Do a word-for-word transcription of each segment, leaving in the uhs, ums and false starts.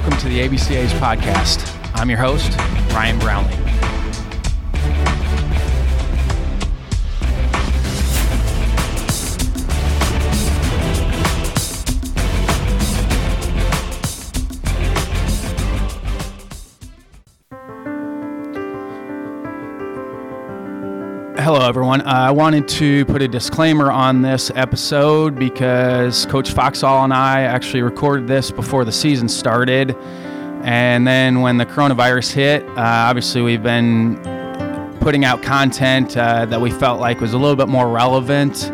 Welcome to the A B C A's podcast. I'm your host, Brian Brownlee. Hello, everyone. Uh, I wanted to put a disclaimer on this episode because Coach Foxhall and I actually recorded this before the season started. And then when the coronavirus hit, uh, obviously we've been putting out content uh, that we felt like was a little bit more relevant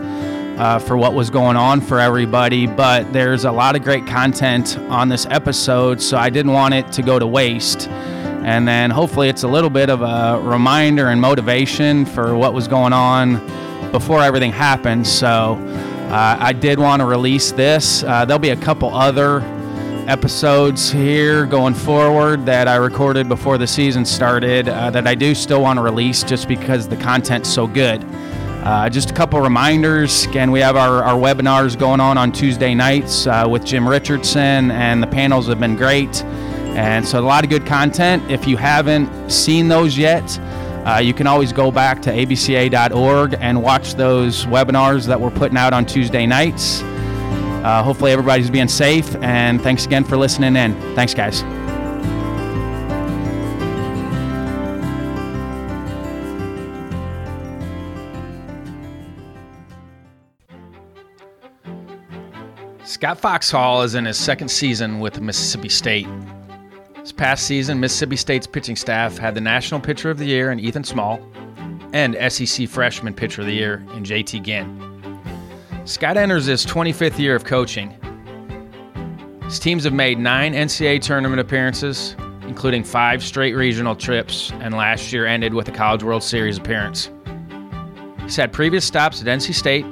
uh, for what was going on for everybody. But there's a lot of great content on this episode, so I didn't want it to go to waste. And then hopefully it's a little bit of a reminder and motivation for what was going on before everything happened. So uh, I did want to release this. Uh, there'll be a couple other episodes here going forward that I recorded before the season started uh, that I do still want to release just because the content's so good. Uh, just a couple reminders. Again, we have our, our webinars going on on Tuesday nights uh, with Jim Richardson, and the panels have been great. And so a lot of good content. If you haven't seen those yet, uh, you can always go back to A B C A dot org and watch those webinars that we're putting out on Tuesday nights. Uh, hopefully everybody's being safe, and thanks again for listening in. Thanks, guys. Scott Foxhall is in his second season with Mississippi State. This past season, Mississippi State's pitching staff had the National Pitcher of the Year in Ethan Small and S E C Freshman Pitcher of the Year in J T. Ginn. Scott enters his twenty-fifth year of coaching. His teams have made nine N C A A tournament appearances, including five straight regional trips, and last year ended with a College World Series appearance. He's had previous stops at N C State,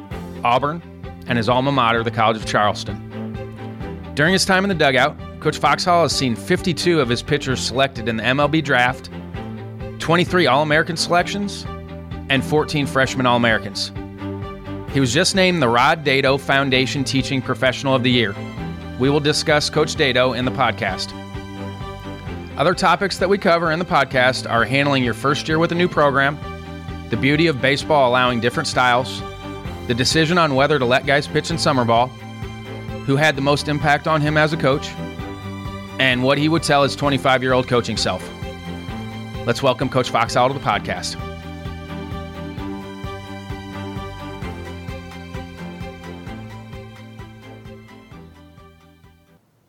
Auburn, and his alma mater, the College of Charleston. During his time in the dugout, Coach Foxhall has seen fifty-two of his pitchers selected in the M L B draft, twenty-three All-American selections, and fourteen freshman All-Americans. He was just named the Rod Dedeaux Foundation Teaching Professional of the Year. We will discuss Coach Dedeaux in the podcast. Other topics that we cover in the podcast are handling your first year with a new program, the beauty of baseball allowing different styles, the decision on whether to let guys pitch in summer ball, who had the most impact on him as a coach, and what he would tell his twenty-five-year-old coaching self. Let's welcome Coach Foxhall to the podcast.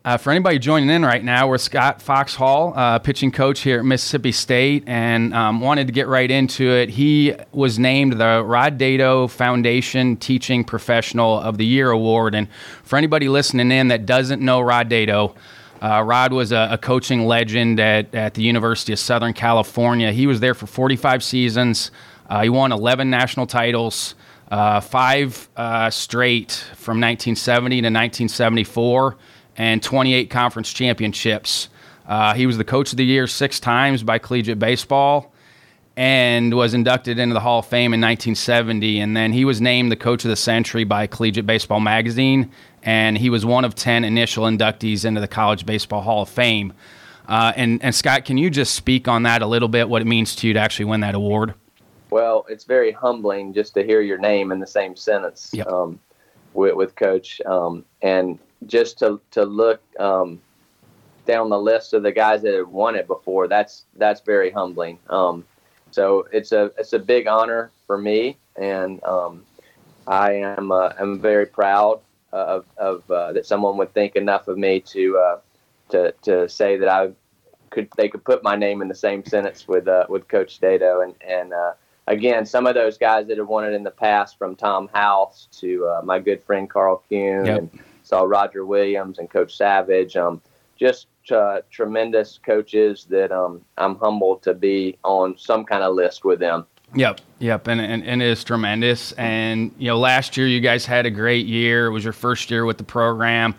Uh, for anybody joining in right now, we're Scott Foxhall, uh, pitching coach here at Mississippi State, and um, wanted to get right into it. He was named the Rod Dedeaux Foundation Teaching Professional of the Year Award. And for anybody listening in that doesn't know Rod Dedeaux, Uh, Rod was a, a coaching legend at, at the University of Southern California. He was there for forty-five seasons. Uh, he won eleven national titles, uh, five uh, straight from nineteen seventy to nineteen seventy-four, and twenty-eight conference championships. Uh, he was the Coach of the Year six times by Collegiate Baseball and was inducted into the Hall of Fame in nineteen seventy. And then he was named the Coach of the Century by Collegiate Baseball magazine, and he was one of ten initial inductees into the College Baseball Hall of Fame. Uh, and, and Scott, can you just speak on that a little bit, what it means to you to actually win that award? Well, it's very humbling just to hear your name in the same sentence. Yep. um, with, with Coach. Um, and just to to look um, down the list of the guys that have won it before, that's that's very humbling. Um, so it's a it's a big honor for me, and um, I am uh, I'm very proud of, of uh, that someone would think enough of me to uh, to to say that I could they could put my name in the same sentence with uh, with Coach Dedeaux, and and uh, again, some of those guys that have won it in the past, from Tom House to uh, my good friend Carl Kuhn, yep, and saw Roger Williams and Coach Savage, um, just uh, tremendous coaches that um, I'm humbled to be on some kind of list with them. Yep, yep, and, and and it is tremendous. And, you know, last year you guys had a great year. It was your first year with the program.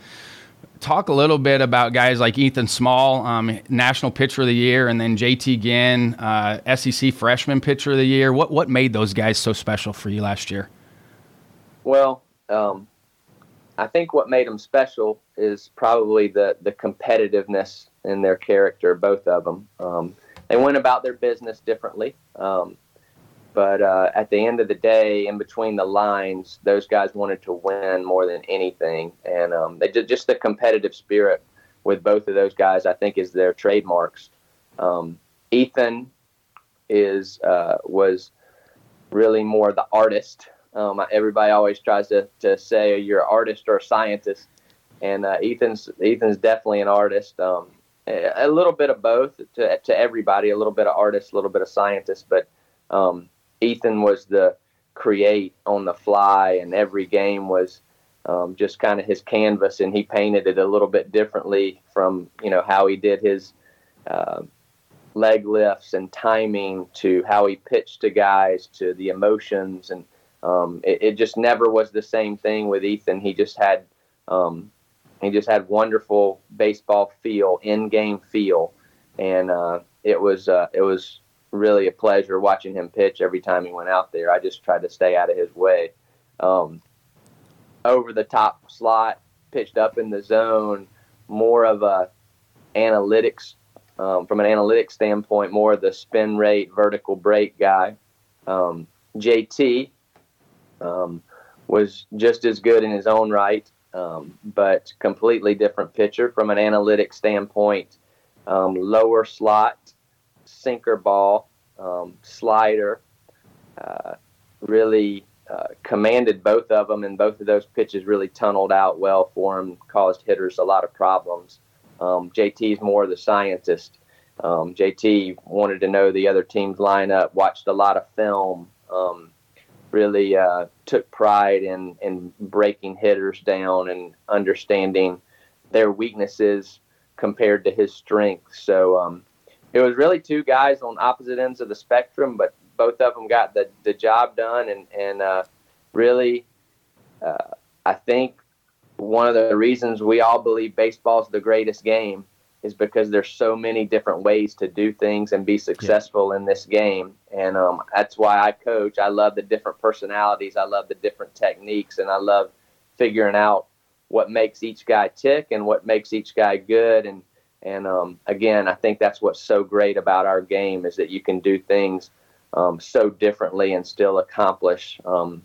Talk a little bit about guys like Ethan Small, um, National Pitcher of the Year, and then J T. Ginn, uh, S E C Freshman Pitcher of the Year. What what made those guys so special for you last year? Well, um, I think what made them special is probably the the competitiveness and their character, both of them. Um, they went about their business differently. Um, but uh, at the end of the day, in between the lines, those guys wanted to win more than anything. And um, they did, just the competitive spirit with both of those guys, I think, is their trademarks. Um, Ethan is uh, was really more the artist. Um, everybody always tries to, to say you're an artist or a scientist. And uh, Ethan's Ethan's definitely an artist, um, a little bit of both to to everybody, a little bit of artist, a little bit of scientist. But um, Ethan was the create on the fly, and every game was um, just kind of his canvas, and he painted it a little bit differently from, you know, how he did his uh, leg lifts and timing to how he pitched to guys to the emotions. And um, it, it just never was the same thing with Ethan. He just had um, – He just had wonderful baseball feel, in-game feel, and uh, it was uh, it was really a pleasure watching him pitch every time he went out there. I just tried to stay out of his way. Um, over the top slot, pitched up in the zone, more of a analytics um, from an analytics standpoint, more of the spin rate, vertical break guy. Um, J T um, was just as good in his own right. Um, but completely different pitcher from an analytic standpoint. Um, lower slot, sinker ball, um, slider, uh, really uh, commanded both of them, and both of those pitches really tunneled out well for him, caused hitters a lot of problems. Um, J T's more the scientist. Um, J T wanted to know the other team's lineup, watched a lot of film, um, really uh, took pride in, in breaking hitters down and understanding their weaknesses compared to his strengths. So um, it was really two guys on opposite ends of the spectrum, but both of them got the, the job done. And, and uh, really, uh, I think one of the reasons we all believe baseball is the greatest game is because there's so many different ways to do things and be successful yeah. in this game. And um, that's why I coach. I love the different personalities. I love the different techniques, and I love figuring out what makes each guy tick and what makes each guy good. And, and um, again, I think that's what's so great about our game is that you can do things um, so differently and still accomplish um,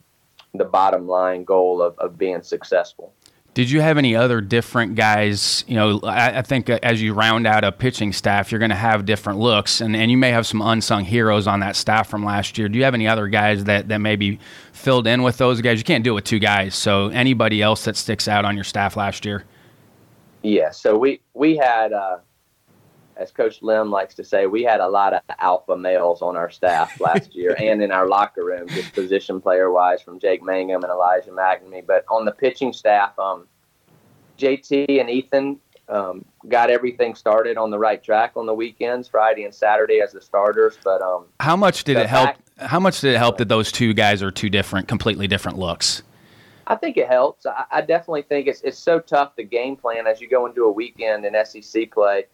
the bottom line goal of, of being successful. Did you have any other different guys? You know, I, I think as you round out a pitching staff, you're going to have different looks, and, and you may have some unsung heroes on that staff from last year. Do you have any other guys that, that maybe filled in with those guys? You can't do it with two guys, so anybody else that sticks out on your staff last year? Yeah, so we, we had, uh, as Coach Lim likes to say, we had a lot of alpha males on our staff last year and in our locker room, just position player-wise, from Jake Mangum and Elijah McNamee. But on the pitching staff, um, J T and Ethan um, got everything started on the right track on the weekends, Friday and Saturday as the starters. But um, how much did it help? How much did it help that those two guys are two different, completely different looks? I think it helps. I, I definitely think it's it's so tough to game plan as you go into a weekend in S E C play.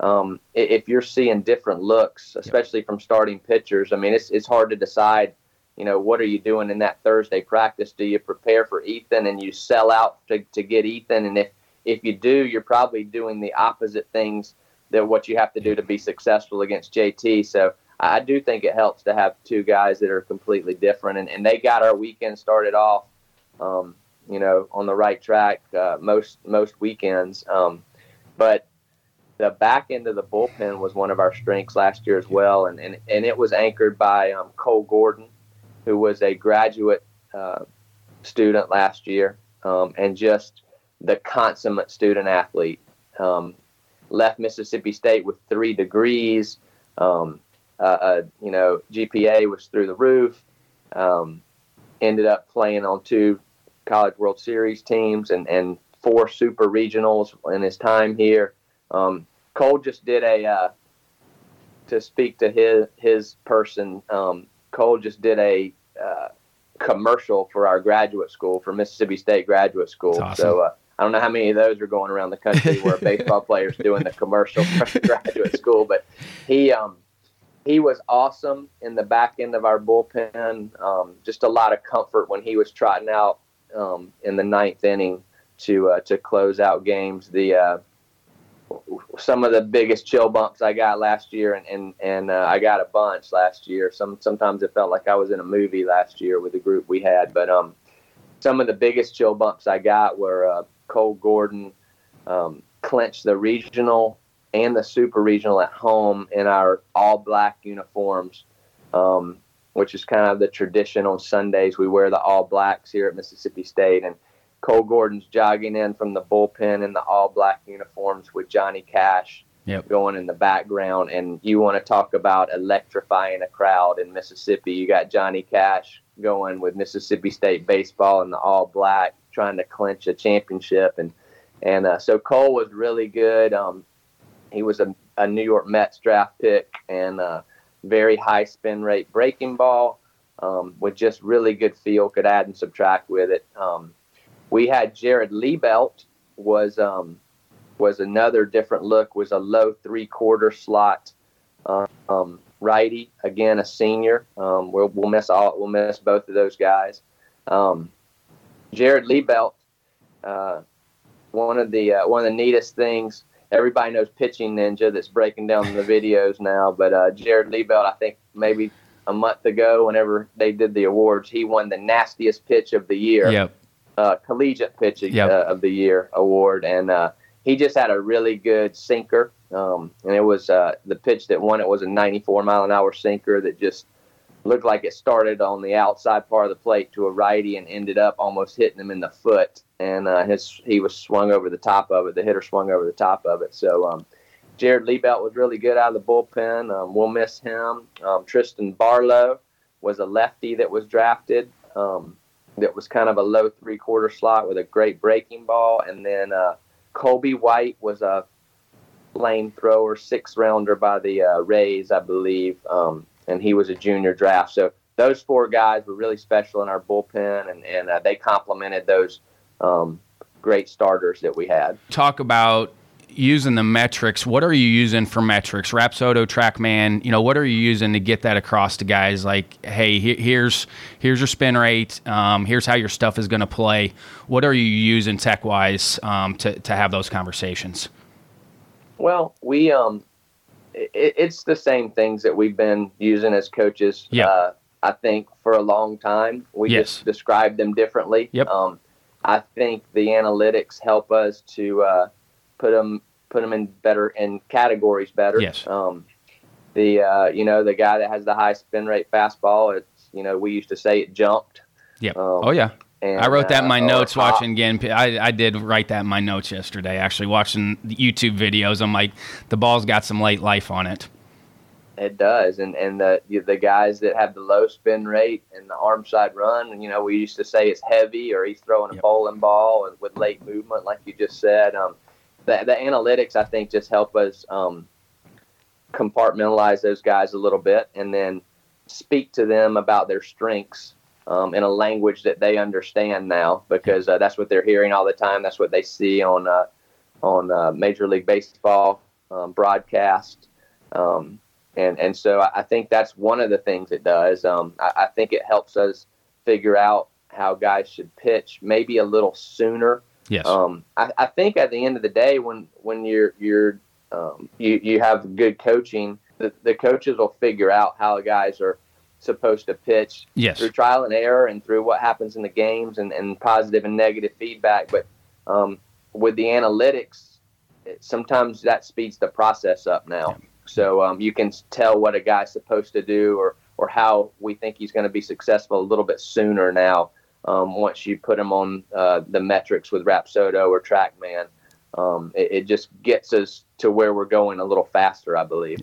Um, if you're seeing different looks, especially from starting pitchers, I mean, it's it's hard to decide, you know, what are you doing in that Thursday practice? Do you prepare for Ethan and you sell out to, to get Ethan? And if, if you do, you're probably doing the opposite things that what you have to do to be successful against J T. So I do think it helps to have two guys that are completely different. And, and they got our weekend started off, um, you know, on the right track uh, most most weekends. Um, but the back end of the bullpen was one of our strengths last year as well, and and, and it was anchored by um, Cole Gordon, who was a graduate uh, student last year, um, and just the consummate student athlete. Um, left Mississippi State with three degrees, um, uh, uh, you know, G P A was through the roof. Um, ended up playing on two College World Series teams and and four super regionals in his time here. Um, Cole just did a, uh, to speak to his, his person, um, Cole just did a uh, commercial for our graduate school, for Mississippi State Graduate School. Awesome. So uh, I don't know how many of those are going around the country where a baseball player's doing the commercial for graduate school, but he um, he was awesome in the back end of our bullpen. Um, just a lot of comfort when he was trotting out um, in the ninth inning to uh, to close out games. The uh, some of the biggest chill bumps I got last year, and and, and uh, I got a bunch last year. Some sometimes it felt like I was in a movie last year with the group we had, but um, some of the biggest chill bumps I got were uh, Cole Gordon um, clinched the regional and the super regional at home in our all-black uniforms, um, which is kind of the tradition on Sundays. We wear the all-blacks here at Mississippi State, and Cole Gordon's jogging in from the bullpen in the all-black uniforms with Johnny Cash yep. going in the background. And you want to talk about electrifying a crowd in Mississippi. You got Johnny Cash going with Mississippi State baseball in the all-black, trying to clinch a championship. And and uh, so Cole was really good. Um, he was a, a New York Mets draft pick and uh, very high spin rate breaking ball um, with just really good feel, could add and subtract with it. Um, We had Jared Liebelt was um, was another different look, was a low three-quarter slot um, righty, again, a senior. Um, we'll, we'll miss all we'll miss both of those guys. Um, Jared Liebelt, uh, one of the uh, one of the neatest things. Everybody knows Pitching Ninja that's breaking down the videos now, but uh, Jared Liebelt, I think maybe a month ago, whenever they did the awards, he won the nastiest pitch of the year. Yep. Uh, collegiate pitching yep. uh, of the year award, and uh, he just had a really good sinker, um, and it was uh, the pitch that won it was a ninety-four mile an hour sinker that just looked like it started on the outside part of the plate to a righty and ended up almost hitting him in the foot, and uh, his he was swung over the top of it. The hitter swung over the top of it. So um, Jared Liebelt was really good out of the bullpen. Um, we'll miss him. Um, Tristan Barlow was a lefty that was drafted. Um, that was kind of a low three-quarter slot with a great breaking ball. And then uh, Colby White was a flamethrower, six-rounder by the uh, Rays, I believe, um, and he was a junior draft. So those four guys were really special in our bullpen, and, and uh, they complemented those um, great starters that we had. Talk about using the metrics. What are you using for metrics? Rapsodo, Trackman, you know, what are you using to get that across to guys like, hey, here's here's your spin rate, um, here's how your stuff is going to play. What are you using tech-wise um, to, to have those conversations? Well, we um, it, it's the same things that we've been using as coaches, yeah. uh, I think, for a long time. We yes. just describe them differently. Yep. Um, I think the analytics help us to uh, – put them put them in better in categories better. Yes. Um, the uh, you know the guy that has the high spin rate fastball, it's you know we used to say it jumped. Yeah. Um, oh yeah. And, I wrote that in my uh, notes watching again. I, I did write that in my notes yesterday. Actually watching the YouTube videos, I'm like the ball's got some late life on it. It does, and and the the guys that have the low spin rate and the arm side run, and you know we used to say it's heavy or he's throwing a yep. bowling ball with late movement, like you just said. Um, The, the analytics, I think, just help us um, compartmentalize those guys a little bit and then speak to them about their strengths um, in a language that they understand now, because uh, that's what they're hearing all the time. That's what they see on uh, on uh, Major League Baseball um, broadcast. Um, and, and so I think that's one of the things it does. Um, I, I think it helps us figure out how guys should pitch maybe a little sooner. Yes. Um, I, I think at the end of the day, when when you're you're um, you you have good coaching, the, the coaches will figure out how guys are supposed to pitch yes. through trial and error and through what happens in the games and, and positive and negative feedback. But um, with the analytics, it, sometimes that speeds the process up now. Yeah. So um, you can tell what a guy's supposed to do or or how we think he's going to be successful a little bit sooner now. Um, once you put them on uh, the metrics with Rapsodo or Trackman, um, it, it just gets us to where we're going a little faster, I believe.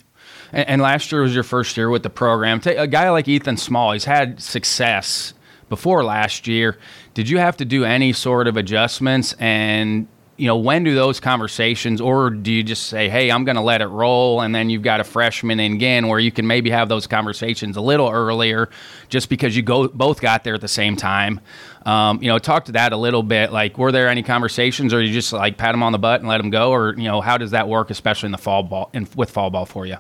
And, and last year was your first year with the program. Take a guy like Ethan Small, he's had success before last year. Did you have to do any sort of adjustments? And, you know, when do those conversations, or do you just say, hey, I'm going to let it roll, and then you've got a freshman in Ginn where you can maybe have those conversations a little earlier just because you go both got there at the same time? Um, you know, talk to that a little bit. Like, were there any conversations, or you just, like, pat them on the butt and let them go? Or, you know, how does that work, especially in the fall ball in, with fall ball for you?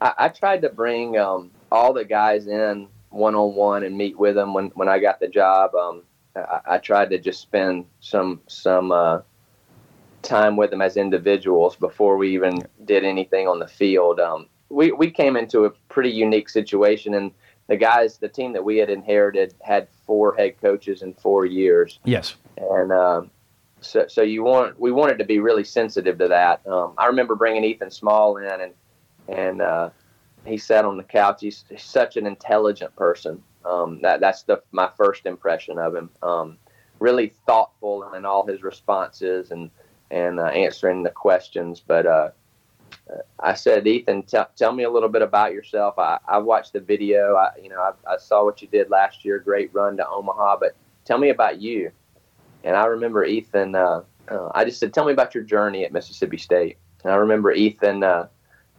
I, I tried to bring um, all the guys in one-on-one and meet with them when, when I got the job. Um, I, I tried to just spend some, some – uh, time with them as individuals before we even did anything on the field. Um, we, we came into a pretty unique situation, and the guys, the team that we had inherited had four head coaches in four years. Yes. And um, so so you want we wanted to be really sensitive to that. Um, I remember bringing Ethan Small in, and and uh, he sat on the couch. He's, he's such an intelligent person. Um, that that's the my first impression of him. Um, really thoughtful in all his responses and and uh, answering the questions. But uh, I said, Ethan, t- tell me a little bit about yourself. I, I watched the video. I you know I, I saw what you did last year. Great run to Omaha. But tell me about you. And I remember Ethan. Uh, uh, I just said, tell me about your journey at Mississippi State. And I remember Ethan uh,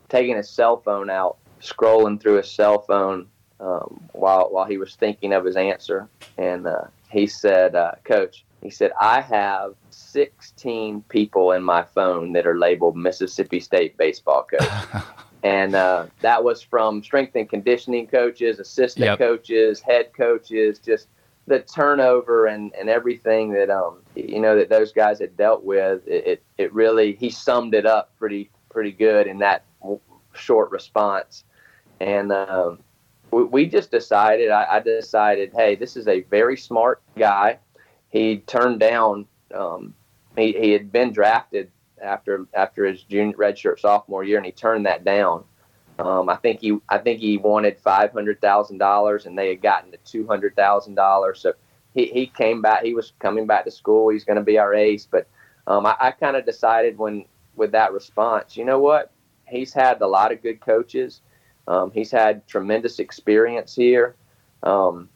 taking his cell phone out, scrolling through his cell phone. Um, while while he was thinking of his answer, and uh, he said, uh, Coach, he said, I have sixteen people in my phone that are labeled Mississippi State baseball coach. And uh, that was from strength and conditioning coaches, assistant yep. coaches, head coaches, just the turnover and, and everything that, um you know, that those guys had dealt with. It, it, it really, he summed it up pretty, pretty good in that short response. And, um, we just decided, I decided, hey, this is a very smart guy. He turned down, um, he, he had been drafted after after his junior redshirt sophomore year, and he turned that down. Um, I think he I think he wanted five hundred thousand dollars, and they had gotten to two hundred thousand dollars. So he, he came back, he was coming back to school, he's going to be our ace. But um, I, I kind of decided when with that response, you know what, he's had a lot of good coaches. Um, he's had tremendous experience here. Um,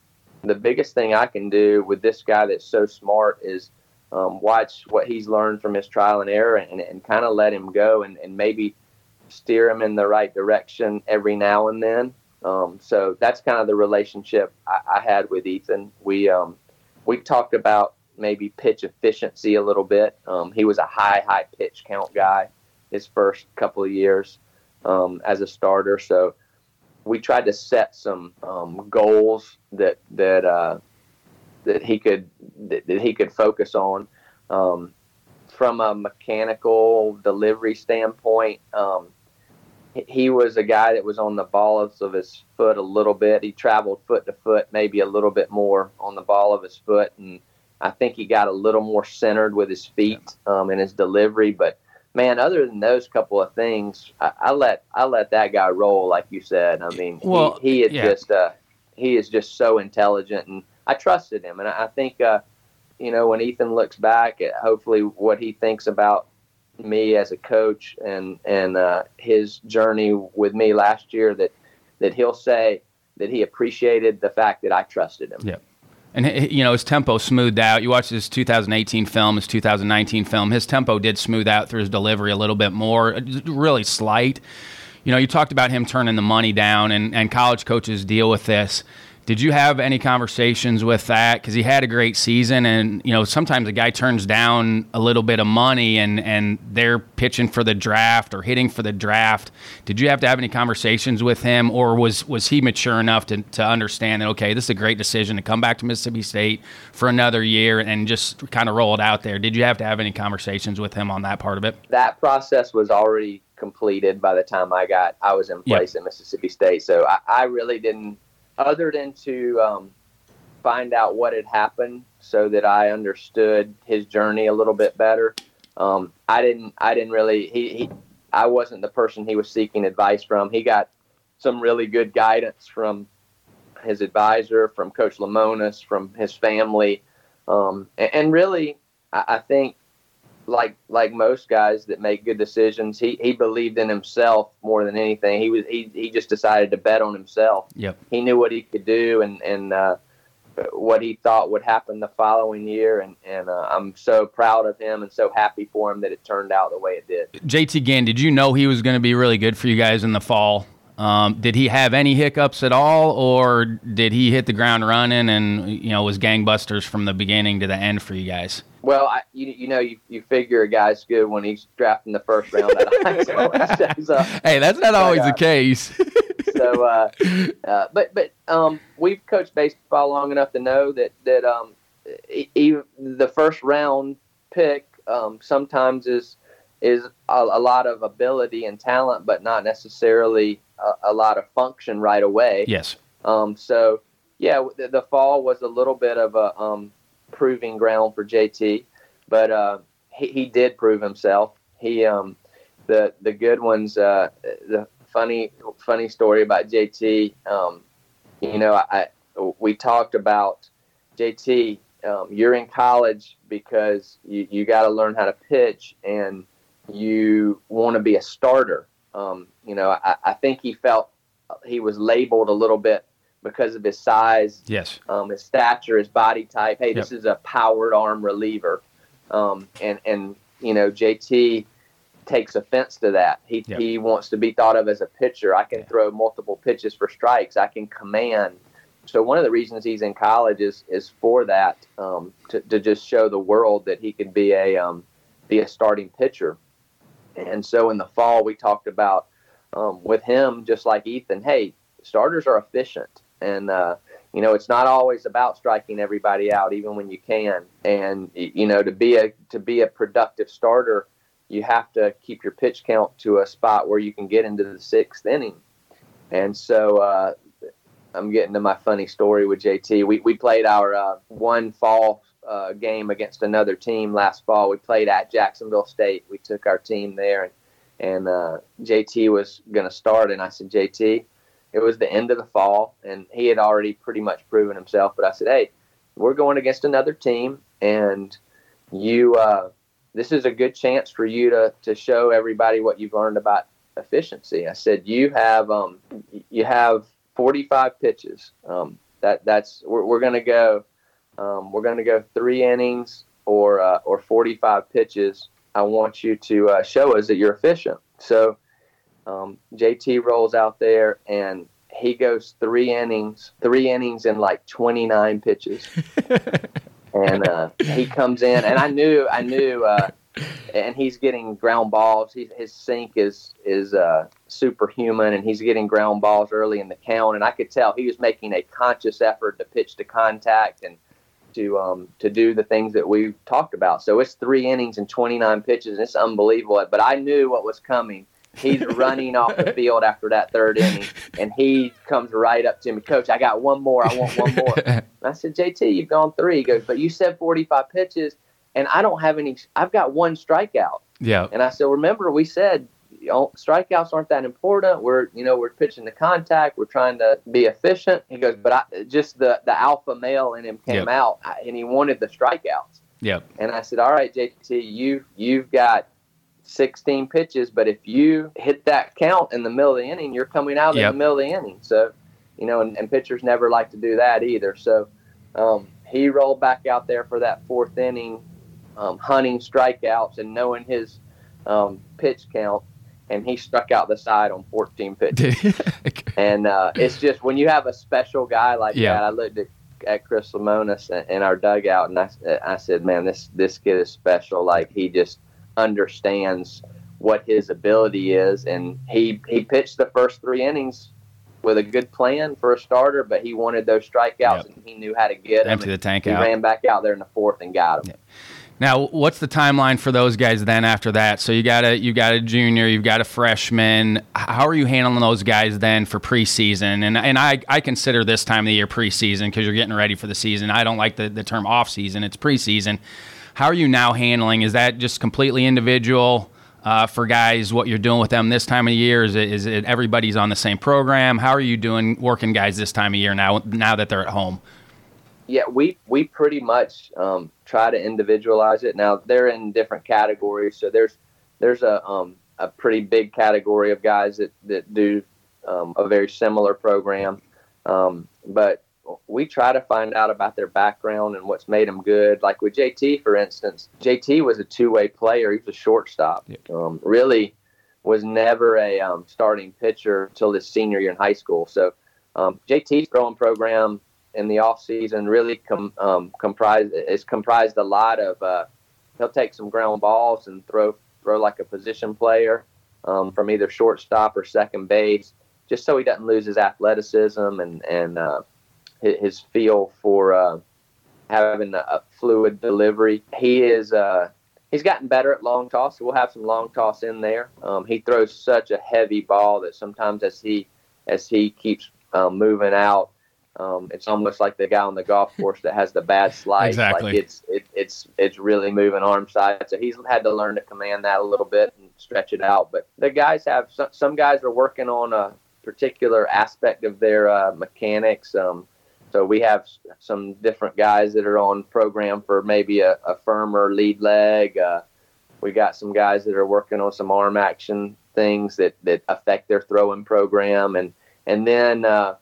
the biggest thing I can do with this guy that's so smart is um, watch what he's learned from his trial and error and, and kind of let him go and, and maybe steer him in the right direction every now and then. Um, so that's kind of the relationship I, I had with Ethan. We um, we talked about maybe pitch efficiency a little bit. Um, he was a high, high pitch count guy his first couple of years. Um, as a starter, so we tried to set some um, goals that that uh, that he could that, that he could focus on. Um, from a mechanical delivery standpoint, um, he was a guy that was on the balls of his foot a little bit. He traveled foot to foot, maybe a little bit more on the ball of his foot, and I think he got a little more centered with his feet um, and his delivery, but. Man, other than those couple of things, I, I let I let that guy roll, like you said. I mean, well, he, he is yeah. just uh, he is just so intelligent, and I trusted him. And I, I think, uh, you know, when Ethan looks back at hopefully what he thinks about me as a coach and and uh, his journey with me last year, that that he'll say that he appreciated the fact that I trusted him. Yeah. And, you know, his tempo smoothed out. You watch his two thousand eighteen film, his two thousand nineteen film. His tempo did smooth out through his delivery a little bit more, really slight. You know, you talked about him turning the money down, and, and college coaches deal with this. Did you have any conversations with that? Because he had a great season, and, you know, sometimes a guy turns down a little bit of money and, and they're pitching for the draft or hitting for the draft. Did you have to have any conversations with him, or was, was he mature enough to, to understand that, okay, this is a great decision to come back to Mississippi State for another year and just kind of roll it out there? Did you have to have any conversations with him on that part of it? That process was already completed by the time I got, I was in place yeah. at Mississippi State, so I, I really didn't. Other than to um, find out what had happened, so that I understood his journey a little bit better, um, I didn't. I didn't really. He, he, I wasn't the person he was seeking advice from. He got some really good guidance from his advisor, from Coach Lemonis, from his family, um, and, and really, I, I think, like like most guys that make good decisions, he, he believed in himself more than anything. He was he, he just decided to bet on himself. Yep. He knew what he could do and and uh, what he thought would happen the following year. And and uh, I'm so proud of him and so happy for him that it turned out the way it did. J T. Ginn, did you know he was going to be really good for you guys in the fall? Um, did he have any hiccups at all, or did he hit the ground running and, you know, was gangbusters from the beginning to the end for you guys? Well, I, you you know, you, you figure a guy's good when he's drafting the first round. Hey, that's not always but, uh, the case. so, uh, uh, but but um, we've coached baseball long enough to know that that um, e- e- the first round pick um, sometimes is is a, a lot of ability and talent, but not necessarily a, a lot of function right away. Yes. Um, so, yeah, the, the fall was a little bit of a um, proving ground for J T, but uh, he, he did prove himself. He um, the the good ones. Uh, the funny funny story about J T. Um, you know, I we talked about J T. Um, you're in college because you, you got to learn how to pitch and you want to be a starter. Um, you know, I, I think he felt he was labeled a little bit because of his size, yes, um, his stature, his body type. Hey, this yep. is a powered arm reliever. Um, and, and, you know, J T takes offense to that. He yep. he wants to be thought of as a pitcher. I can yeah. throw multiple pitches for strikes. I can command. So one of the reasons he's in college is, is for that, um, to, to just show the world that he could be a um, be a starting pitcher. And so in the fall, we talked about um, with him, just like Ethan, hey, starters are efficient. And, uh, you know, it's not always about striking everybody out, even when you can. And, you know, to be a to be a productive starter, you have to keep your pitch count to a spot where you can get into the sixth inning. And so uh, – I'm getting to my funny story with J T. We we played our uh, one fall uh, game against another team last fall. We played at Jacksonville State. We took our team there, and and uh, J T was going to start. And I said, J T, it was the end of the fall, and he had already pretty much proven himself. But I said, hey, we're going against another team, and you, uh, this is a good chance for you to to show everybody what you've learned about efficiency. I said, you have um you have forty-five pitches. Um, that that's we're, we're going to go. Um, we're going to go three innings or uh, or forty-five pitches. I want you to uh, show us that you're efficient. So um, J T rolls out there and he goes three innings, three innings in like twenty-nine pitches, and uh, he comes in. And I knew, I knew, uh, and he's getting ground balls. He, his sink is is. Uh, superhuman, and he's getting ground balls early in the count, and I could tell he was making a conscious effort to pitch to contact and to um to do the things that we've talked about. So it's three innings and twenty-nine pitches, and it's unbelievable, but I knew what was coming. He's running off the field after that third inning, and he comes right up to me, Coach, I got one more, I want one more. And I said, J T, you've gone three. He goes, but you said forty-five pitches, and I don't have any, I've got one strikeout. Yeah. And I said, remember, we said strikeouts aren't that important. We're, you know, we're pitching to contact. We're trying to be efficient. He goes, but I, just the, the alpha male in him came yep. out, and he wanted the strikeouts. Yep. And I said, all right, J T, you, you've got sixteen pitches, but if you hit that count in the middle of the inning, you're coming out yep. in the middle of the inning. So, you know, and, and pitchers never like to do that either. So um, he rolled back out there for that fourth inning, um, hunting strikeouts and knowing his um, pitch count. And he struck out the side on fourteen pitches. And uh, it's just when you have a special guy like yeah. that. I looked at, at Chris Lemonis in our dugout, and I, I said, man, this, this kid is special. Like, he just understands what his ability is. And he, he pitched the first three innings with a good plan for a starter, but he wanted those strikeouts, yep. and he knew how to get them. Empty the tank he out. He ran back out there in the fourth and got them. Yep. Now, what's the timeline for those guys then after that? So you got a you got a junior, you've got a freshman. How are you handling those guys then for preseason? And and I, I consider this time of the year preseason because you're getting ready for the season. I don't like the, the term off season. It's preseason. How are you now handling? Is that just completely individual uh, for guys, what you're doing with them this time of the year? Is it, is it everybody's on the same program? How are you doing working guys this time of year now, now that they're at home? Yeah, we, we pretty much um, try to individualize it. Now, they're in different categories, so there's there's a um, a pretty big category of guys that, that do um, a very similar program. Um, but we try to find out about their background and what's made them good. Like with J T, for instance, J T was a two-way player. He was a shortstop. Yeah. Um, really was never a um, starting pitcher until his senior year in high school. So um, J T's throwing program in the off season really com, um, comprised is comprised a lot of uh, he'll take some ground balls and throw throw like a position player um, from either shortstop or second base, just so he doesn't lose his athleticism and and uh, his feel for uh, having a fluid delivery. He is uh, he's gotten better at long toss, so we'll have some long toss in there. Um, he throws such a heavy ball that sometimes as he as he keeps um, moving out, um, it's almost like the guy on the golf course that has the bad slice. Exactly. Like it's it, it's it's really moving arm side. So he's had to learn to command that a little bit and stretch it out. But the guys have some, some guys are working on a particular aspect of their uh, mechanics. Um, So we have some different guys that are on program for maybe a, a firmer lead leg. Uh, we got some guys that are working on some arm action things that, that affect their throwing program. And, and then uh,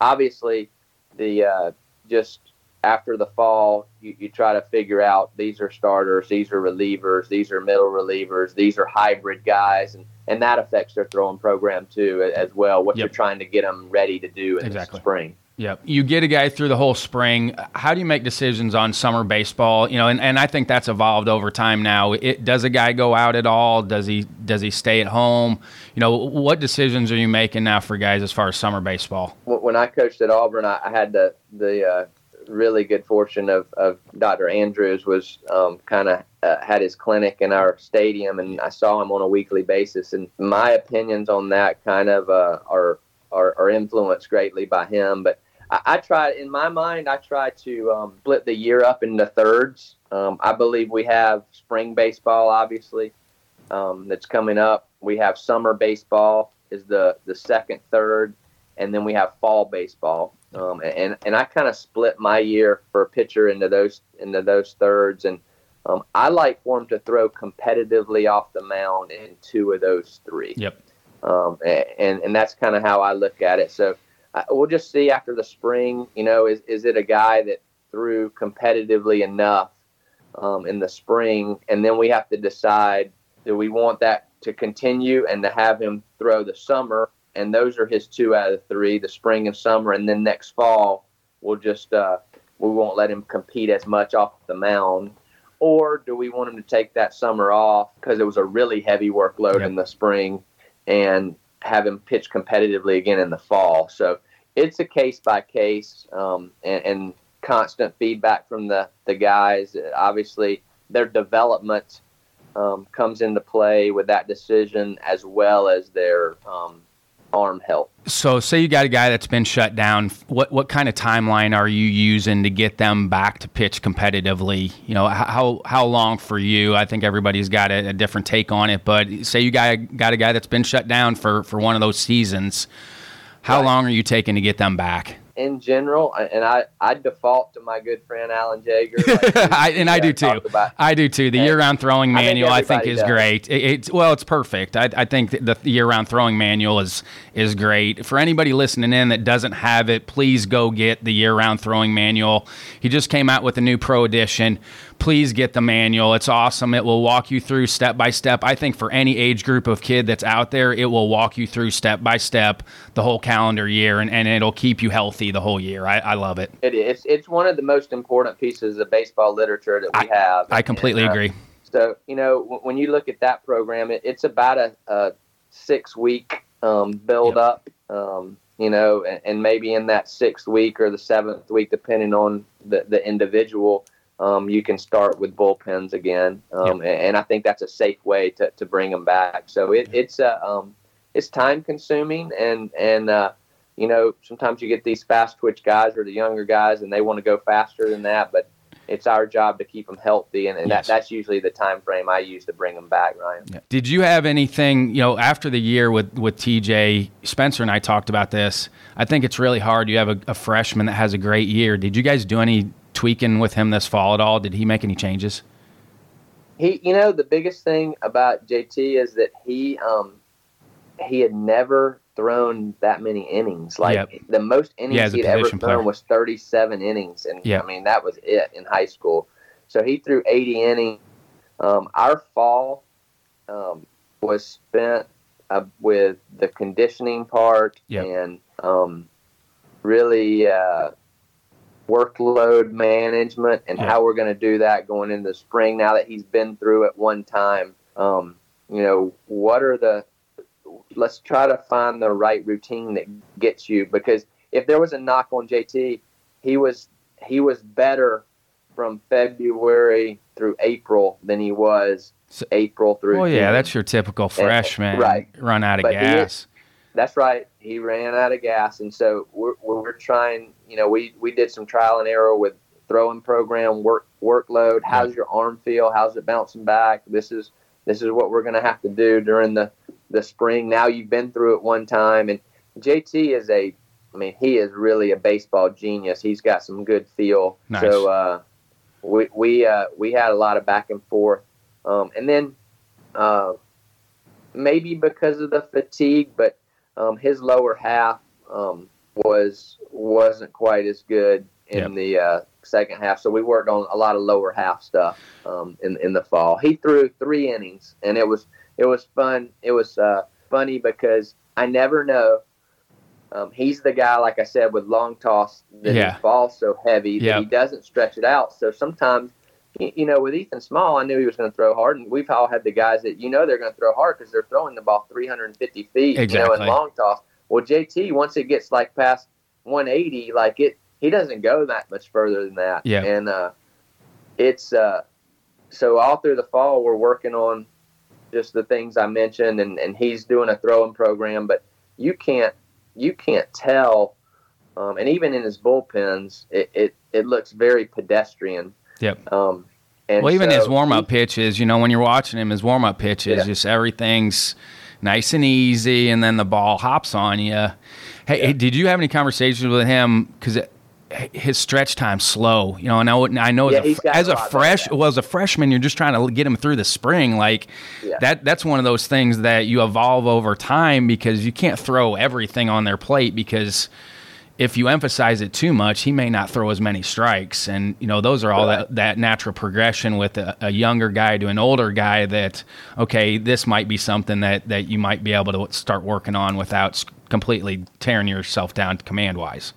obviously the uh, just after the fall, you, you try to figure out these are starters, these are relievers, these are middle relievers, these are hybrid guys. And, and that affects their throwing program too as well, what yep. you're trying to get them ready to do in exactly. the spring. Yep. You get a guy through the whole spring. How do you make decisions on summer baseball? You know, and, and I think that's evolved over time now. It, does a guy go out at all? Does he does he stay at home? You know, what decisions are you making now for guys as far as summer baseball? When I coached at Auburn, I had the the uh, really good fortune of, of Doctor Andrews was um, kind of uh, had his clinic in our stadium, and I saw him on a weekly basis. And my opinions on that kind of uh, are, are are influenced greatly by him, but I, I try, in my mind, I try to um, split the year up into thirds. Um, I believe we have spring baseball, obviously, um, that's coming up. We have summer baseball is the, the second third, and then we have fall baseball. Um, and, and I kind of split my year for a pitcher into those into those thirds. And um, I like for him to throw competitively off the mound in two of those three. Yep. Um, and, and that's kind of how I look at it. So we'll just see after the spring, you know, is, is it a guy that threw competitively enough um, in the spring? And then we have to decide, do we want that to continue and to have him throw the summer? And those are his two out of three, the spring and summer. And then next fall, we'll just uh, we won't let him compete as much off the mound. Or do we want him to take that summer off because it was a really heavy workload yep. in the spring and have him pitch competitively again in the fall? So it's a case by case, um, and, and constant feedback from the, the guys. Obviously, their development um, comes into play with that decision as well as their um, arm health. So say you got a guy that's been shut down. What what kind of timeline are you using to get them back to pitch competitively? You know, how how long for you? I think everybody's got a, a different take on it. But say you got, got a guy that's been shut down for, for one of those seasons. How right. long are you taking to get them back? In general, and I, I default to my good friend Alan Jaeger. Like I, and I do too. I do too. The and year-round throwing manual I think, I think is does. great. It, it's well, it's perfect. I, I think the year-round throwing manual is is great. For anybody listening in that doesn't have it, please go get the year-round throwing manual. He just came out with a new pro edition. Please get the manual. It's awesome. It will walk you through step by step. I think for any age group of kid that's out there, it will walk you through step by step the whole calendar year, and, and it'll keep you healthy the whole year. I, I love it. It is. It's one of the most important pieces of baseball literature that we I, have. I completely and, uh, agree. So, you know, w- when you look at that program, it, it's about a, a six-week um, build-up, yep. um, you know, and, and maybe in that sixth week or the seventh week, depending on the, the individual, Um, you can start with bullpens again, um, yeah. and I think that's a safe way to, to bring them back. So it, yeah. it's uh, um, it's time consuming, and and uh, you know, sometimes you get these fast twitch guys or the younger guys, and they want to go faster than that. But it's our job to keep them healthy, and, and yes. that, that's usually the time frame I use to bring them back, Ryan. Yeah. Did you have anything, you know, after the year with, with T J, Spencer and I talked about this. I think it's really hard. You have a, a freshman that has a great year. Did you guys do any tweaking with him this fall at all? Did he make any changes? He, you know, the biggest thing about J T is that he um, he had never thrown that many innings. Like yep. the most innings yeah, he'd ever player. thrown was thirty-seven innings, and yep. I mean that was it in high school. So he threw eighty innings. Um, our fall um, was spent uh, with the conditioning part yep. and um, really. Uh, workload management and yeah. how we're going to do that going into the spring now that he's been through it one time. Um, you know, what are the – let's try to find the right routine that gets you, because if there was a knock on J T, he was he was better from February through April than he was so, April through Well, June. Yeah, that's your typical freshman and, right. run out of but gas. He, that's right. He ran out of gas. And so we're, we're trying, you know, we, we did some trial and error with throwing program, work workload. How's your arm feel? How's it bouncing back? This is this is what we're going to have to do during the, the spring. Now you've been through it one time. And J T is a, I mean, he is really a baseball genius. He's got some good feel. Nice. So uh, we we uh, we had a lot of back and forth. Um, and then uh, maybe because of the fatigue, but um, his lower half um, was wasn't quite as good in yep. the uh, second half. So we worked on a lot of lower half stuff um, in in the fall. He threw three innings, and it was it was fun. It was uh, funny because I never know. Um, he's the guy, like I said, with long toss that yeah. he falls so heavy that yep. he doesn't stretch it out. So sometimes, you know, with Ethan Small, I knew he was going to throw hard, and we've all had the guys that you know they're going to throw hard because they're throwing the ball three hundred fifty feet, exactly. you know, in long toss. Well, J T, once it gets like past one eighty, like it, he doesn't go that much further than that. Yeah. And uh, it's uh, so all through the fall we're working on just the things I mentioned, and, and he's doing a throwing program, but you can't. You can't tell, um, and even in his bullpens, it, it, it looks very pedestrian. Yep. Um, and well, even so, his warm-up pitches, you know, when you're watching him, his warm-up pitches, yeah. just everything's nice and easy, and then the ball hops on you. Hey, yeah. hey did you have any conversations with him? Because his stretch time's slow, you know, and I, would, I know yeah, as a, as a, a fresh, well, as a freshman, you're just trying to get him through the spring. Like yeah. that, that's one of those things that you evolve over time because you can't throw everything on their plate because if you emphasize it too much, he may not throw as many strikes. And, you know, those are all right. that, that natural progression with a, a younger guy to an older guy that, okay, this might be something that, that you might be able to start working on without completely tearing yourself down command-wise.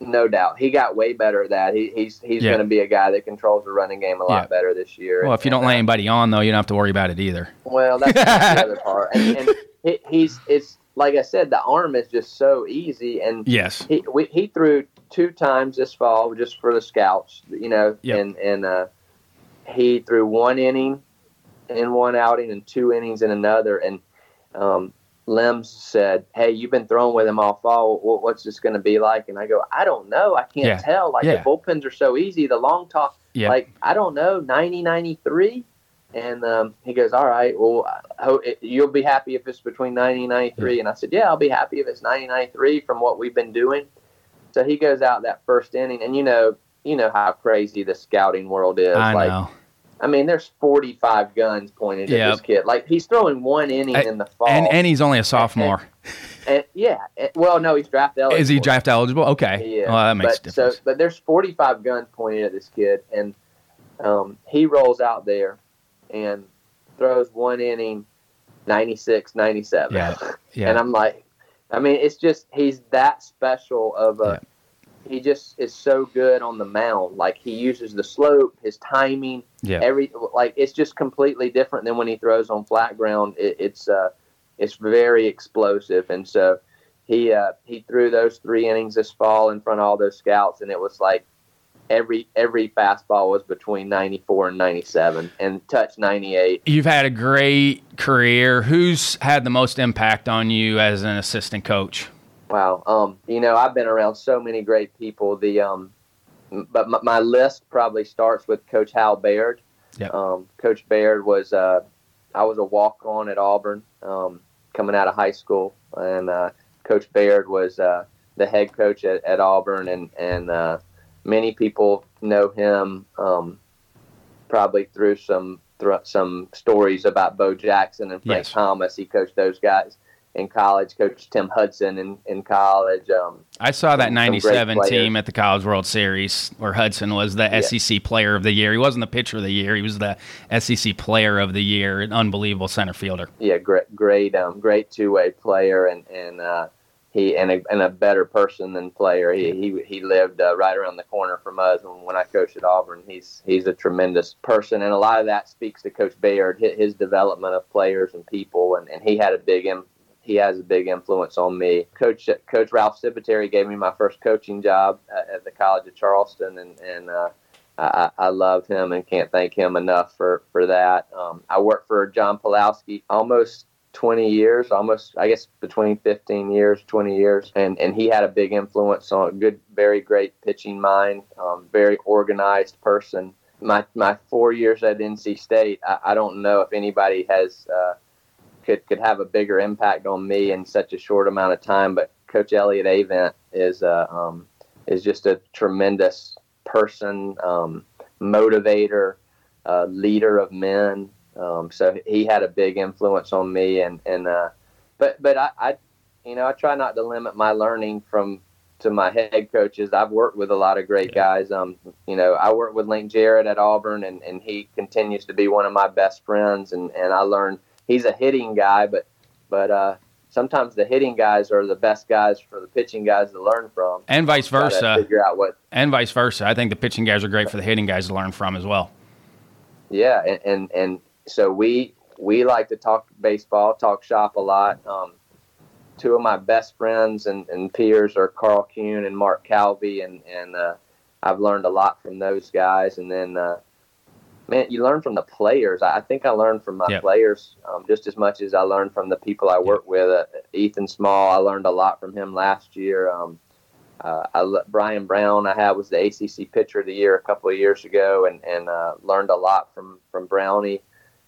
No doubt. He got way better at that. He, he's he's yeah. going to be a guy that controls the running game a lot yeah. better this year. Well, if you don't and, uh, lay anybody on, though, you don't have to worry about it either. Well, that's the other part. And, and he, he's it's like I said, the arm is just so easy. And yes. he we, he threw two times this fall just for the scouts, you know, yep. and, and uh, he threw one inning in one outing and two innings in another. And um Limbs said, "Hey, you've been throwing with him all fall. What's this going to be like?" And I go, "I don't know. I can't yeah. tell. Like yeah. the bullpens are so easy. The long toss, yeah. like I don't know, ninety, ninety-three." And um, he goes, "All right. Well, I hope it, you'll be happy if it's between ninety and ninety-three." Yeah. And I said, "Yeah, I'll be happy if it's ninety, ninety-three from what we've been doing." So he goes out that first inning, and you know, you know how crazy the scouting world is. I like, know. I mean, there's forty-five guns pointed yep. at this kid. Like, he's throwing one inning I, in the fall. And, and he's only a sophomore. And, and, yeah. And, well, no, he's draft eligible. Is he draft eligible? Okay. Yeah. Well, that makes but, a difference. So, but there's forty-five guns pointed at this kid, and um, he rolls out there and throws one inning, ninety-six, ninety-seven. Yeah. Yeah. And I'm like, I mean, it's just he's that special of a yeah. – he just is so good on the mound. Like, he uses the slope, his timing, yeah. every like it's just completely different than when he throws on flat ground. It, it's uh, it's very explosive, and so he uh, he threw those three innings this fall in front of all those scouts, and it was like every every fastball was between ninety-four and ninety-seven, and touched ninety-eight. You've had a great career. Who's had the most impact on you as an assistant coach? Wow. Um, you know, I've been around so many great people. The um, but my, my list probably starts with Coach Hal Baird. Yep. Um, Coach Baird was uh, I was a walk-on at Auburn um, coming out of high school, and uh, Coach Baird was uh, the head coach at, at Auburn, and and uh, many people know him um, probably through some through some stories about Bo Jackson and Frank yes. Thomas. He coached those guys in college, Coach Tim Hudson in, in college. Um, I saw that ninety-seven team at the College World Series where Hudson was the yeah. S E C Player of the Year. He wasn't the Pitcher of the Year. He was the S E C Player of the Year, an unbelievable center fielder. Yeah, great, great, um, great two-way player, and and uh, he and a, and a better person than player. He he, he lived uh, right around the corner from us when I coached at Auburn. He's he's a tremendous person, and a lot of that speaks to Coach Baird, his development of players and people, and, and he had a big impact. He has a big influence on me. Coach Coach Ralph Sibiteri gave me my first coaching job at, at the College of Charleston, and, and uh, I, I loved him and can't thank him enough for, for that. Um, I worked for John Pawlowski almost twenty years, almost, I guess between fifteen years, twenty years. And, and he had a big influence on a good, very great pitching mind, um, very organized person. My, my four years at N C State, I, I don't know if anybody has, uh, could, could have a bigger impact on me in such a short amount of time. But Coach Elliot Avent is, uh, um, is just a tremendous person, um, motivator, uh, leader of men. Um, so he had a big influence on me, and, and, uh, but, but I, I, you know, I try not to limit my learning from, to my head coaches. I've worked with a lot of great guys. Um, you know, I worked with Link Jarrett at Auburn, and, and he continues to be one of my best friends. And, and I learned he's a hitting guy, but, but, uh, sometimes the hitting guys are the best guys for the pitching guys to learn from. And vice versa. Figure out what. And vice versa. I think the pitching guys are great for the hitting guys to learn from as well. Yeah. And, and, and so we, we like to talk baseball, talk shop a lot. Um, two of my best friends and, and peers are Carl Kuhn and Mark Calvey. And, and, uh, I've learned a lot from those guys. And then, uh, man, you learn from the players. I think I learned from my yep. players um, just as much as I learned from the people I work yep. with. Uh, Ethan Small, I learned a lot from him last year. Um, uh, I, Brian Brown, I had was the A C C Pitcher of the Year a couple of years ago, and and uh, learned a lot from from Brownie.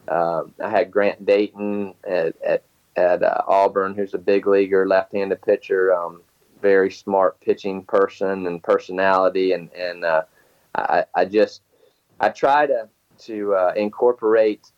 Uh, I had Grant Dayton at at, at uh, Auburn, who's a big leaguer, left-handed pitcher, um, very smart pitching person and personality, and and uh, I I just I try to. to uh, incorporate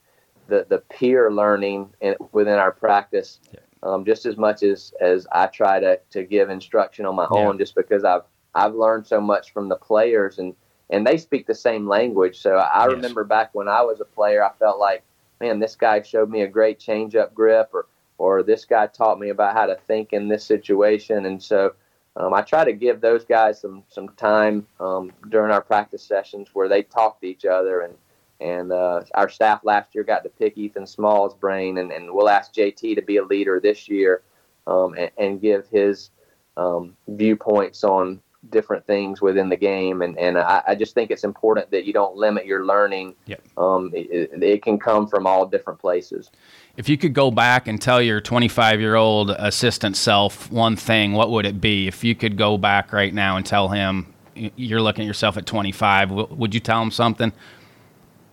the, the peer learning in, within our practice um, just as much as, as I try to, to give instruction on my yeah. own, just because I've I've learned so much from the players, and, and they speak the same language. So I, I yes. remember back when I was a player, I felt like, man, this guy showed me a great change-up grip, or, or this guy taught me about how to think in this situation. And so um, I try to give those guys some, some time um, during our practice sessions where they talk to each other. And And uh, our staff last year got to pick Ethan Small's brain, and, and we'll ask J T to be a leader this year um, and, and give his um, viewpoints on different things within the game. And, and I, I just think it's important that you don't limit your learning. Yep. Um, it, it can come from all different places. If you could go back and tell your twenty-five-year-old assistant self one thing, what would it be? If you could go back right now and tell him you're looking at yourself at twenty-five, would you tell him something?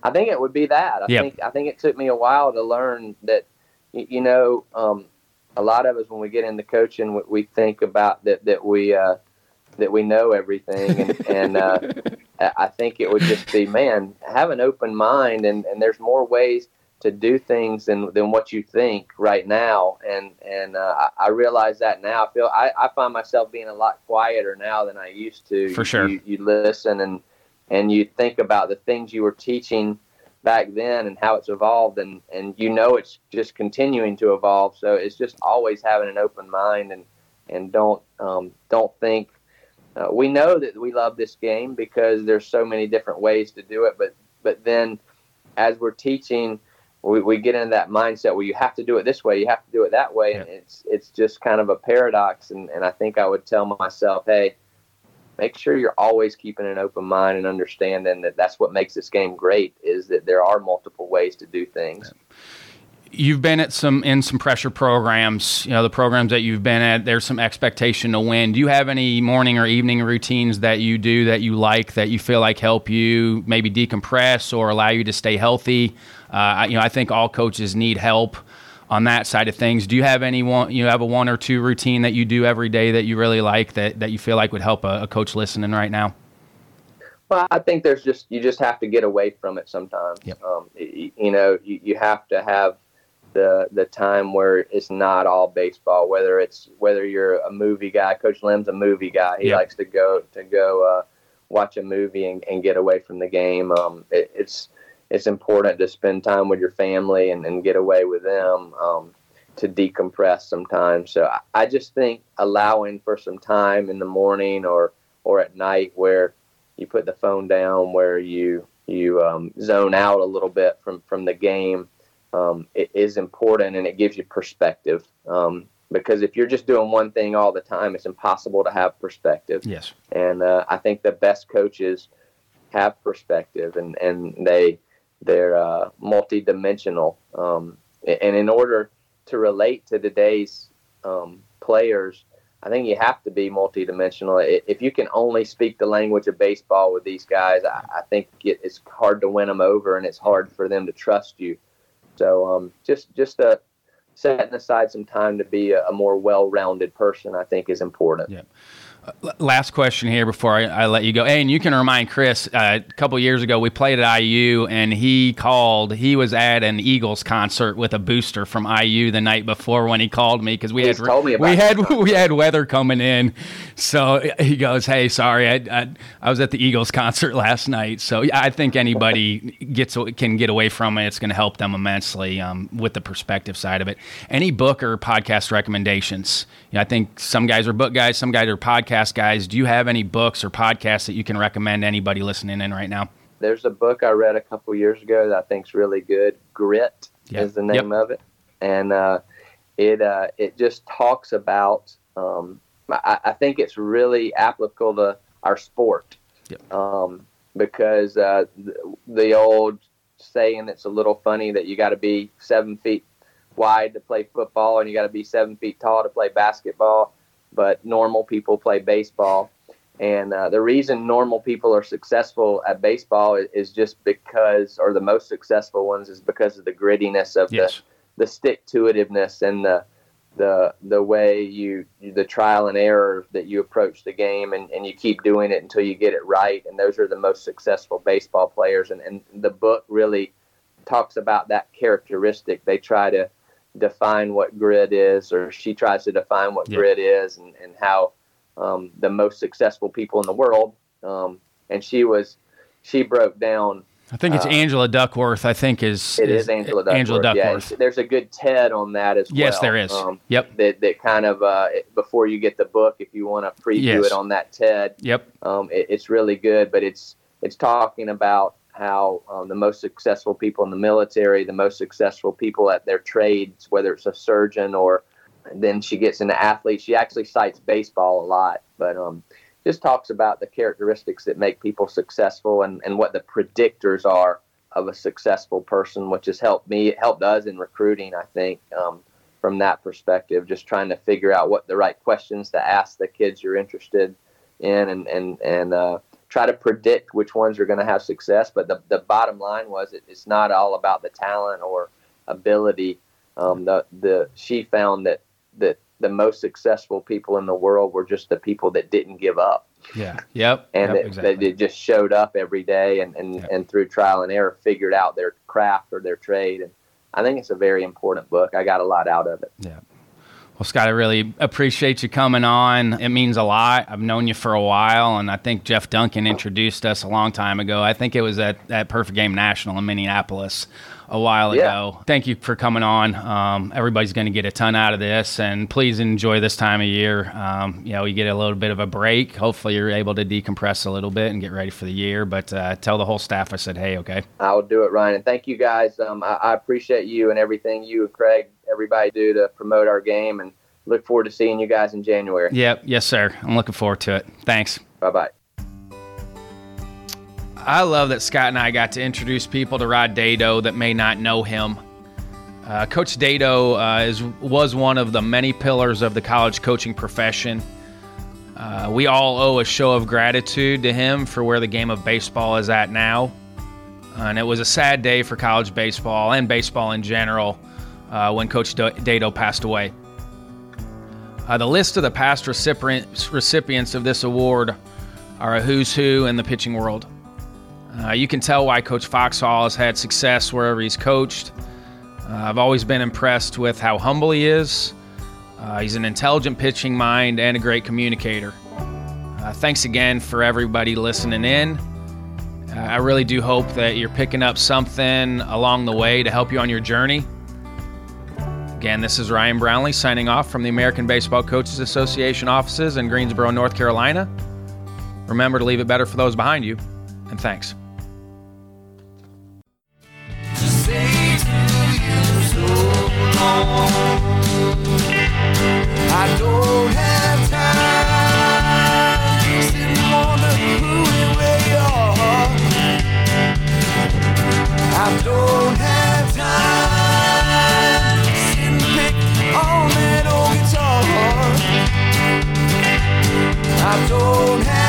I think it would be that. I yep. think I think it took me a while to learn that, you know, um, a lot of us when we get into coaching, we, we think about that that we uh, that we know everything, and, and uh, I think it would just be, man, have an open mind, and, and there's more ways to do things than than what you think right now, and and uh, I, I realize that now. I feel I, I find myself being a lot quieter now than I used to. For sure, you, you listen and. And you think about the things you were teaching back then and how it's evolved, and, and you know it's just continuing to evolve. So it's just always having an open mind, and and don't um, don't think uh, we know that we love this game because there's so many different ways to do it. But but then as we're teaching, we, we get into that mindset where you have to do it this way, you have to do it that way, yeah. and it's it's just kind of a paradox. And, and I think I would tell myself, hey. Make sure you're always keeping an open mind and understanding that that's what makes this game great, is that there are multiple ways to do things. You've been at some in some pressure programs, you know, the programs that you've been at, there's some expectation to win. Do you have any morning or evening routines that you do that you like, that you feel like help you maybe decompress or allow you to stay healthy? Uh, you know, I think all coaches need help on that side of things. Do you have any one, you have a one or two routine that you do every day that you really like, that, that you feel like would help a, a coach listening right now? Well, I think there's just, you just have to get away from it sometimes. Yep. Um, you, you know, you, you have to have the, the time where it's not all baseball, whether it's, whether you're a movie guy. Coach Lim's a movie guy. He yep. likes to go, to go, uh, watch a movie and, and get away from the game. Um, it, it's, It's important to spend time with your family and, and get away with them um, to decompress sometimes. So I, I just think allowing for some time in the morning or, or at night where you put the phone down, where you you um, zone out a little bit from, from the game um, it is important, and it gives you perspective. Um, because if you're just doing one thing all the time, it's impossible to have perspective. Yes. And uh, I think the best coaches – have perspective, and, and they they're uh, multidimensional. Um, and in order to relate to today's um, players, I think you have to be multidimensional. If you can only speak the language of baseball with these guys, I, I think it, it's hard to win them over, and it's hard for them to trust you. So um, just just a setting aside some time to be a more well-rounded person, I think, is important. Yeah. Uh, last question here before I, I let you go. Hey, and you can remind Chris, uh, a couple years ago, we played at I U, and he called. He was at an Eagles concert with a booster from I U the night before when he called me, because we He's had told me about we had we had weather coming in. So he goes, "Hey, sorry, I, I I was at the Eagles concert last night." So I think anybody gets can get away from it. It's going to help them immensely um, with the perspective side of it. Any book or podcast recommendations? You know, I think some guys are book guys, some guys are podcast guys. Do you have any books or podcasts that you can recommend anybody listening in right now? There's a book I read a couple years ago that I think's really good. Grit yeah. is the name yep. of it, and uh, it uh, it just talks about. Um, I, I think it's really applicable to our sport yep. um, because uh, the, the old saying that's a little funny that you got to be seven feet wide to play football and you got to be seven feet tall to play basketball, but normal people play baseball. And uh, the reason normal people are successful at baseball is, is just because, or the most successful ones, is because of the grittiness of yes. the, the stick-to-itiveness and the the the way you, the trial and error that you approach the game, and, and you keep doing it until you get it right. And those are the most successful baseball players. And, and the book really talks about that characteristic. They try to define what grit is, or she tries to define what yeah. grit is, and, and how um, the most successful people in the world. Um, and she was, she broke down. I think it's uh, Angela Duckworth, I think is. It is, is Angela Duckworth. Angela Duckworth. Yeah, there's a good TED on that as well. Yes, there is. Um, yep. That, that kind of, uh, before you get the book, if you want to preview yes. it on that TED, yep. um, it, it's really good, but it's, it's talking about how um, the most successful people in the military, the most successful people at their trades, whether it's a surgeon or then she gets into athletes. She actually cites baseball a lot, but um, just talks about the characteristics that make people successful, and, and what the predictors are of a successful person, which has helped me. It helped us in recruiting, I think, um, from that perspective, just trying to figure out what the right questions to ask the kids you're interested in, and, and, and uh, try to predict which ones are going to have success. But the, the bottom line was it, it's not all about the talent or ability. Um, the, the, she found that, that the most successful people in the world were just the people that didn't give up. Yeah. Yep. And yep, it, exactly. they, they just showed up every day and, and, yep. and through trial and error figured out their craft or their trade. And I think it's a very important book. I got a lot out of it. Yeah. Well, Scott, I really appreciate you coming on. It means a lot. I've known you for a while, and I think Jeff Duncan introduced us a long time ago. I think it was at, at Perfect Game National in Minneapolis a while yeah. ago. Thank you for coming on. Um, everybody's going to get a ton out of this, and please enjoy this time of year. Um, you know, you get a little bit of a break. Hopefully you're able to decompress a little bit and get ready for the year, but uh, tell the whole staff I said, hey, okay. I'll do it, Ryan. And thank you guys. Um, I, I appreciate you and everything you and Craig, everybody do to promote our game, and look forward to seeing you guys in January. Yep. Yes, sir. I'm looking forward to it. Thanks. Bye-bye. I love that Scott and I got to introduce people to Rod Dedeaux that may not know him. Uh, Coach Dedeaux uh, is, was one of the many pillars of the college coaching profession. Uh, we all owe a show of gratitude to him for where the game of baseball is at now. And it was a sad day for college baseball and baseball in general Uh, when Coach Dedeaux passed away. Uh, the list of the past recipient, recipients of this award are a who's who in the pitching world. Uh, you can tell why Coach Foxhall has had success wherever he's coached. Uh, I've always been impressed with how humble he is. Uh, he's an intelligent pitching mind and a great communicator. Uh, thanks again for everybody listening in. Uh, I really do hope that you're picking up something along the way to help you on your journey. Again, this is Ryan Brownlee signing off from the American Baseball Coaches Association offices in Greensboro, North Carolina. Remember to leave it better for those behind you, and thanks. To I don't have